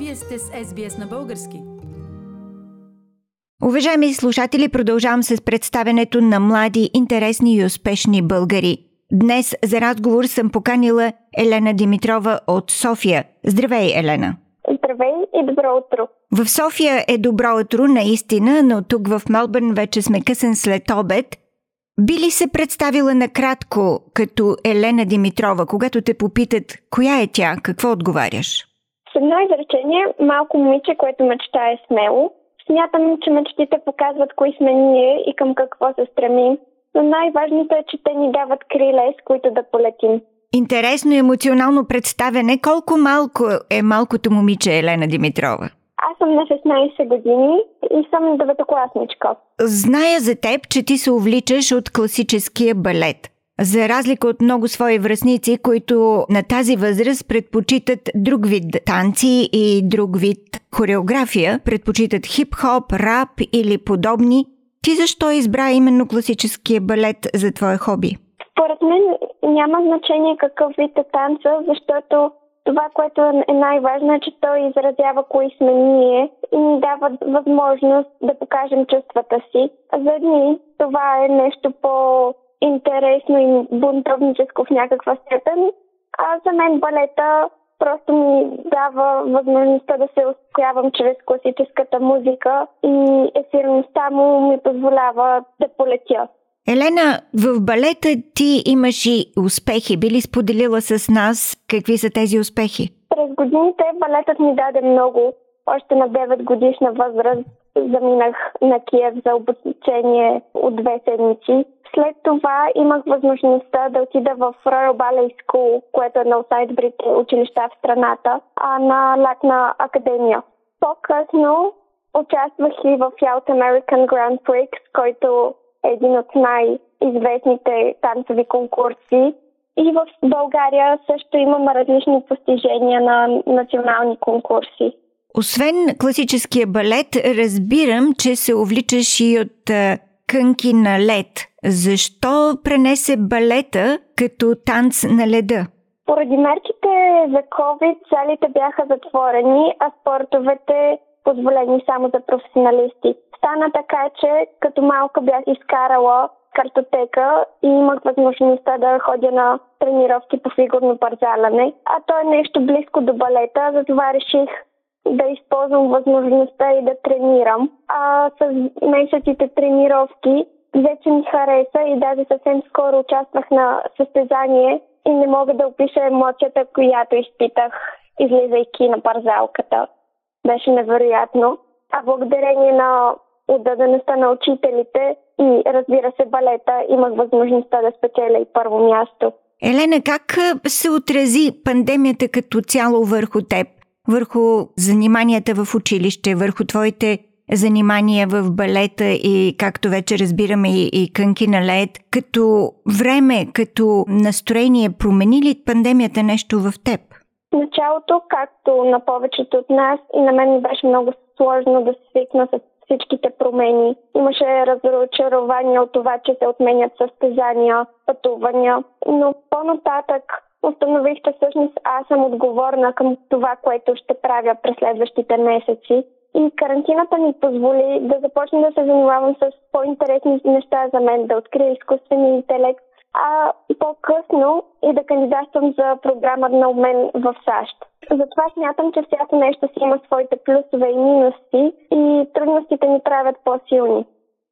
Вие сте с SBS на български. Уважаеми слушатели, продължавам с представянето на млади, интересни и успешни българи. Днес за разговор съм поканила Елена Димитрова от София. Здравей, Елена! Здравей и добро утро! В София е добро утро, наистина, но тук в Мелбърн вече сме късен след обед. Би ли се представила накратко като Елена Димитрова, когато те попитат коя е тя, какво отговаряш? С едно изречение, малко момиче, което мечтае смело. Смятам, че мечтите показват кои сме ние и към какво се стремим. Но най-важното е, че те ни дават криле, с които да полетим. Интересно емоционално представяне. Колко малко е малкото момиче Елена Димитрова? Аз съм на 16 години и съм деветокласничка. Зная за теб, че ти се увличаш от класическия балет. За разлика от много свои връстници, които на тази възраст предпочитат друг вид танци и друг вид хореография, предпочитат хип-хоп, рап или подобни, ти защо избра именно класическия балет за твое хобби? Според мен няма значение какъв вид е танца, защото това, което е най-важно, е, че той изразява кои сме ние и ни дава възможност да покажем чувствата си. За едни това е нещо по-интересно и бунтовническо в някаква степен, а за мен балета просто ми дава възможността да се успокоявам чрез класическата музика и ефирността му ми позволява да полетя. Елена, в балета ти имаш и успехи. Би ли споделила с нас какви са тези успехи? През годините балетът ми даде много. Още на 9 годишна възраст заминах на Киев за обучение от 2 седмици. След това имах възможността да отида в Royal Ballet School, което е едно от най-добрите училища в страната, а на Лакна академия. По-късно участвах и в Youth American Grand Prix, който е един от най-известните танцови конкурси. И в България също имам различни постижения на национални конкурси. Освен класическия балет, разбирам, че се увличаш и от кънки на лед. Защо пренесе балета като танц на леда? Поради мерките за COVID залите бяха затворени, а спортовете позволени само за професионалисти. Стана така, че като малка бях изкарала картотека и имах възможността да ходя на тренировки по фигурно парзаляне. А то е нещо близко до балета, затова реших да използвам възможността и да тренирам. А с месеците тренировки вече ми хареса и даже съвсем скоро участвах на състезание и не мога да опиша емоцията, която изпитах, излизайки на парзалката. Беше невероятно. А благодарение на отдадеността на учителите и, разбира се, балета, имах възможността да спечеля и първо място. Елена, как се отрази пандемията като цяло върху теб? Върху заниманията в училище, върху твоите занимания в балета и, както вече разбираме, и кънки на лед? Като време, като настроение, промени ли пандемията нещо в теб? В началото, както на повечето от нас, и на мен беше много сложно да се свикна с всичките промени. Имаше разочарование от това, че се отменят състезания, пътувания. Но по-нататък установих, че всъщност аз съм отговорна към това, което ще правя през следващите месеци. И карантината ми позволи да започна да се занимавам с по-интересни неща за мен, да открия изкуствения интелект, а по-късно и да кандидатствам за програма на обмен в САЩ. Затова смятам, че всяко нещо си има своите плюсове и минуси и трудностите ни правят по-силни.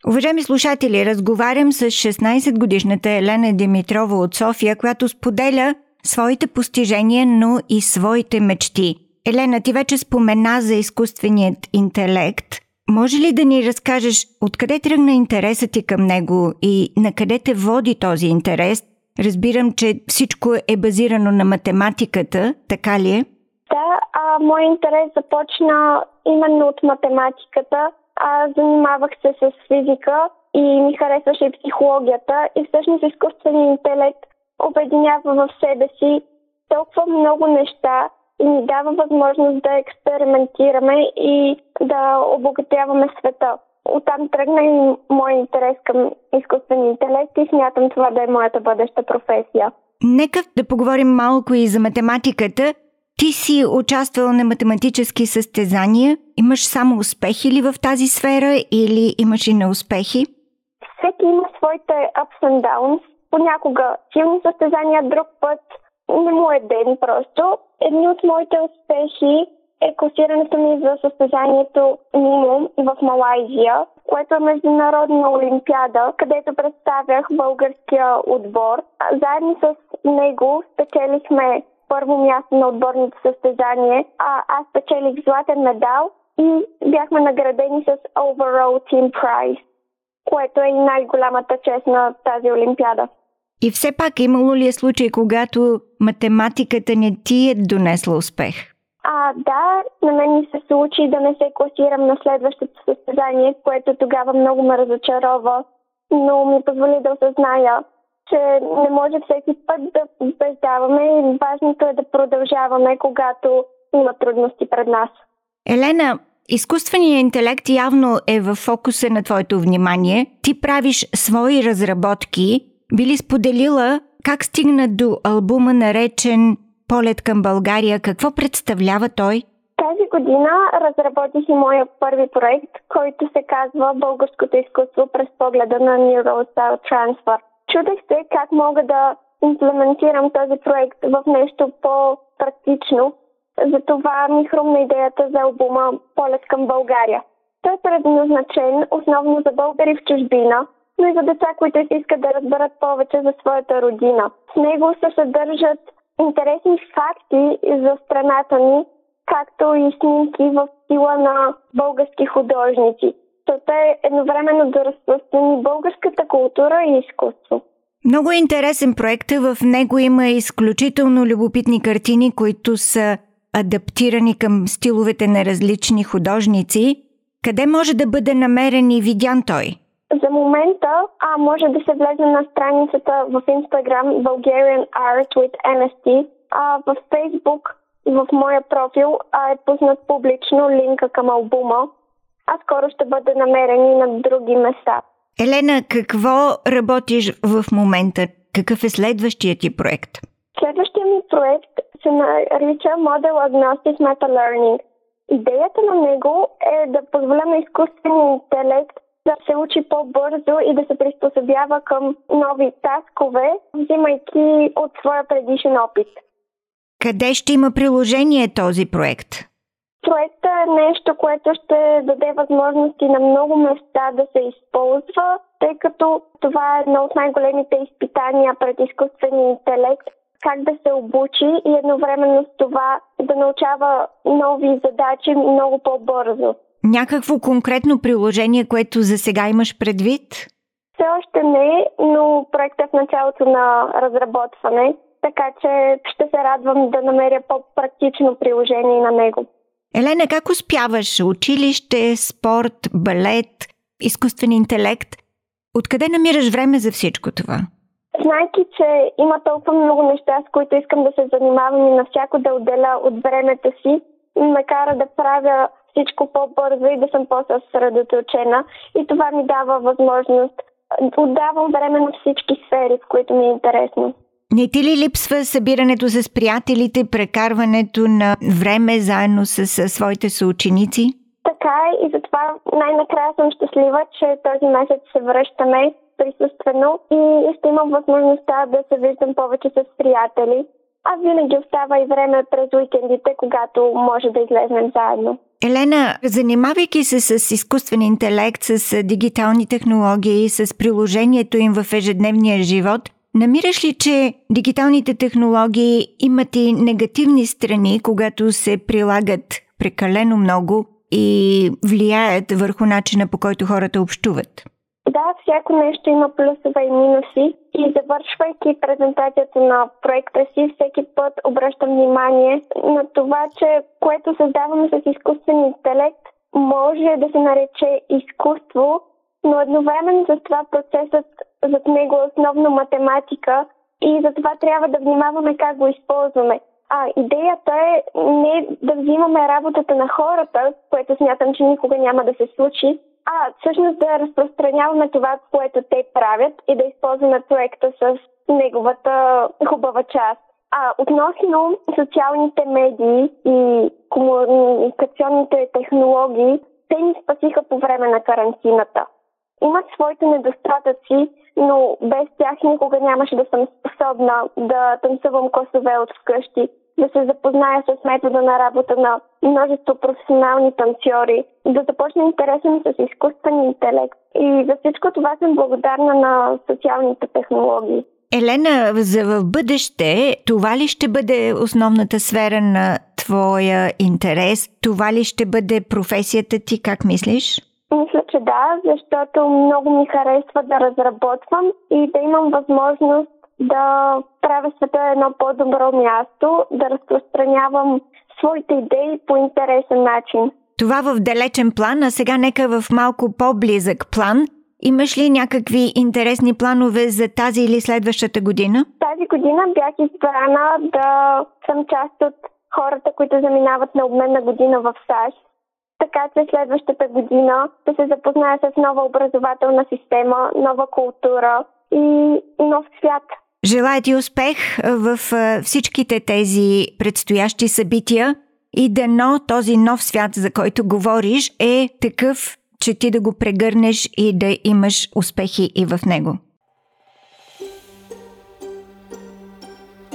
Уважаеми слушатели, разговарям с 16-годишната Елена Димитрова от София, която споделя своите постижения, но и своите мечти. Елена, ти вече спомена за изкуственият интелект. Може ли да ни разкажеш откъде тръгна интересът ти към него и на къде те води този интерес? Разбирам, че всичко е базирано на математиката, така ли е? Да, моят интерес започна именно от математиката. Занимавах се с физика и ми харесваше и психологията. И всъщност изкуственият интелект обединява в себе си толкова много неща и ни дава възможност да експериментираме и да обогатяваме света. Оттам тръгна и мой интерес към изкуствен интелект и смятам това да е моята бъдеща професия. Нека да поговорим малко и за математиката. Ти си участвал на математически състезания. Имаш само успехи ли в тази сфера или имаш и неуспехи? Всеки има своите ups and downs. Понякога силни състезания, друг път не му е ден просто. Едни от моите успехи е класирането ми за състезанието Нимум в Малайзия, което е международна олимпиада, където представях българския отбор. Заедно с него спечелихме първо място на отборното състезание, а аз спечелих златен медал и бяхме наградени с Overall Team Prize, което е и най-голямата чест на тази олимпиада. И все пак имало ли е случай, когато математиката не ти е донесла успех? Да, на мен ми се случи да не се класирам на следващото състезание, което тогава много ме разочарова, но ми позволи да осъзная, че не може всеки път да бездаваме и важното е да продължаваме, когато има трудности пред нас. Елена, изкуственият интелект явно е в фокуса на твоето внимание. Ти правиш свои разработки. Би ли споделила как стигна до албума, наречен Полет към България? Какво представлява той? Тази година разработих и моя първи проект, който се казва Българското изкуство през погледа на Neural Style Transfer. Чудех се как мога да имплементирам този проект в нещо по-практично. Затова ми хрумна идеята за албума Полет към България. Той е предназначен основно за българи в чужбина, но и за деца, които искат да разберат повече за своята родина. В него се съдържат интересни факти за страната ни, както и снимки в стила на български художници. Целта е едновременно да разпространи българската култура и изкуство. Много интересен проект. В него има изключително любопитни картини, които са адаптирани към стиловете на различни художници. Къде може да бъде намерен и видян той? За момента може да се влезе на страницата в Instagram Bulgarian Art with NST, а в Facebook в моя профил е пуснат публично линка към албума, а скоро ще бъде намерен и на други места. Елена, какво работиш в момента? Какъв е следващия ти проект? Следващия ми проект се нарича Model Agnostic Meta Learning. Идеята на него е да позволя на изкуствения интелект да се учи по-бързо и да се приспособява към нови таскове, взимайки от своя предишен опит. Къде ще има приложение този проект? Проектът е нещо, което ще даде възможности на много места да се използва, тъй като това е едно от най-големите изпитания пред изкуствения интелект, как да се обучи и едновременно с това да научава нови задачи много по-бързо. Някакво конкретно приложение, което за сега имаш предвид? Все още не, но проектът е в началото на разработване, така че ще се радвам да намеря по-практично приложение на него. Елена, как успяваш? Училище, спорт, балет, изкуствен интелект? Откъде намираш време за всичко това? Знайки, че има толкова много неща, с които искам да се занимавам и на всяко да отделя от времето си, ме кара да правя всичко по-бързо и да съм по-съсредоточена. И това ми дава възможност. Отдавам време на всички сфери, в които ми е интересно. Не ти ли липсва събирането с приятелите, прекарването на време заедно с своите съученици? Така е и затова най-накрая съм щастлива, че този месец се връщаме присъствено и ще имам възможността да се виждам повече с приятели. А винаги остава и време през уикендите, когато може да излезнем заедно. Елена, занимавайки се с изкуствен интелект, с дигитални технологии, с приложението им в ежедневния живот, намираш ли, че дигиталните технологии имат и негативни страни, когато се прилагат прекалено много и влияят върху начина, по който хората общуват? Да, всяко нещо има плюсове и минуси и завършвайки презентацията на проекта си, всеки път обръщам внимание на това, че което създаваме с изкуствен интелект може да се нарече изкуство, но едновременно с това процесът зад него е основно математика и затова трябва да внимаваме как го използваме. Идеята е не да взимаме работата на хората, което смятам, че никога няма да се случи, всъщност да разпространяваме това, което те правят и да използваме проекта с неговата хубава част. Относно социалните медии и комуникационните технологии, те ни спасиха по време на карантината. Имат своите недостатъци, но без тях никога нямаше да съм способна да танцувам класове от вкъщи, да се запозная с метода на работа на множество професионални танцори, да започна интереса ми с изкуствен интелект. И за всичко това съм благодарна на социалните технологии. Елена, за в бъдеще, това ли ще бъде основната сфера на твоя интерес? Това ли ще бъде професията ти, как мислиш? Мисля, че да, защото много ми харесва да разработвам и да имам възможност да правя света едно по-добро място, да разпространявам своите идеи по интересен начин. Това в далечен план, а сега нека в малко по-близък план. Имаш ли някакви интересни планове за тази или следващата година? Тази година бях избрана да съм част от хората, които заминават на обменна година в САЩ. Така че следващата година да се запозная с нова образователна система, нова култура и нов свят. Желая ти успех в всичките тези предстоящи събития и дано този нов свят, за който говориш, е такъв, че ти да го прегърнеш и да имаш успехи и в него.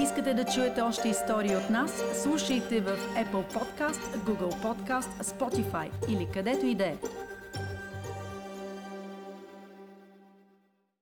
Искате да чуете още истории от нас? Слушайте в Apple Podcast, Google Podcast, Spotify или където и да е.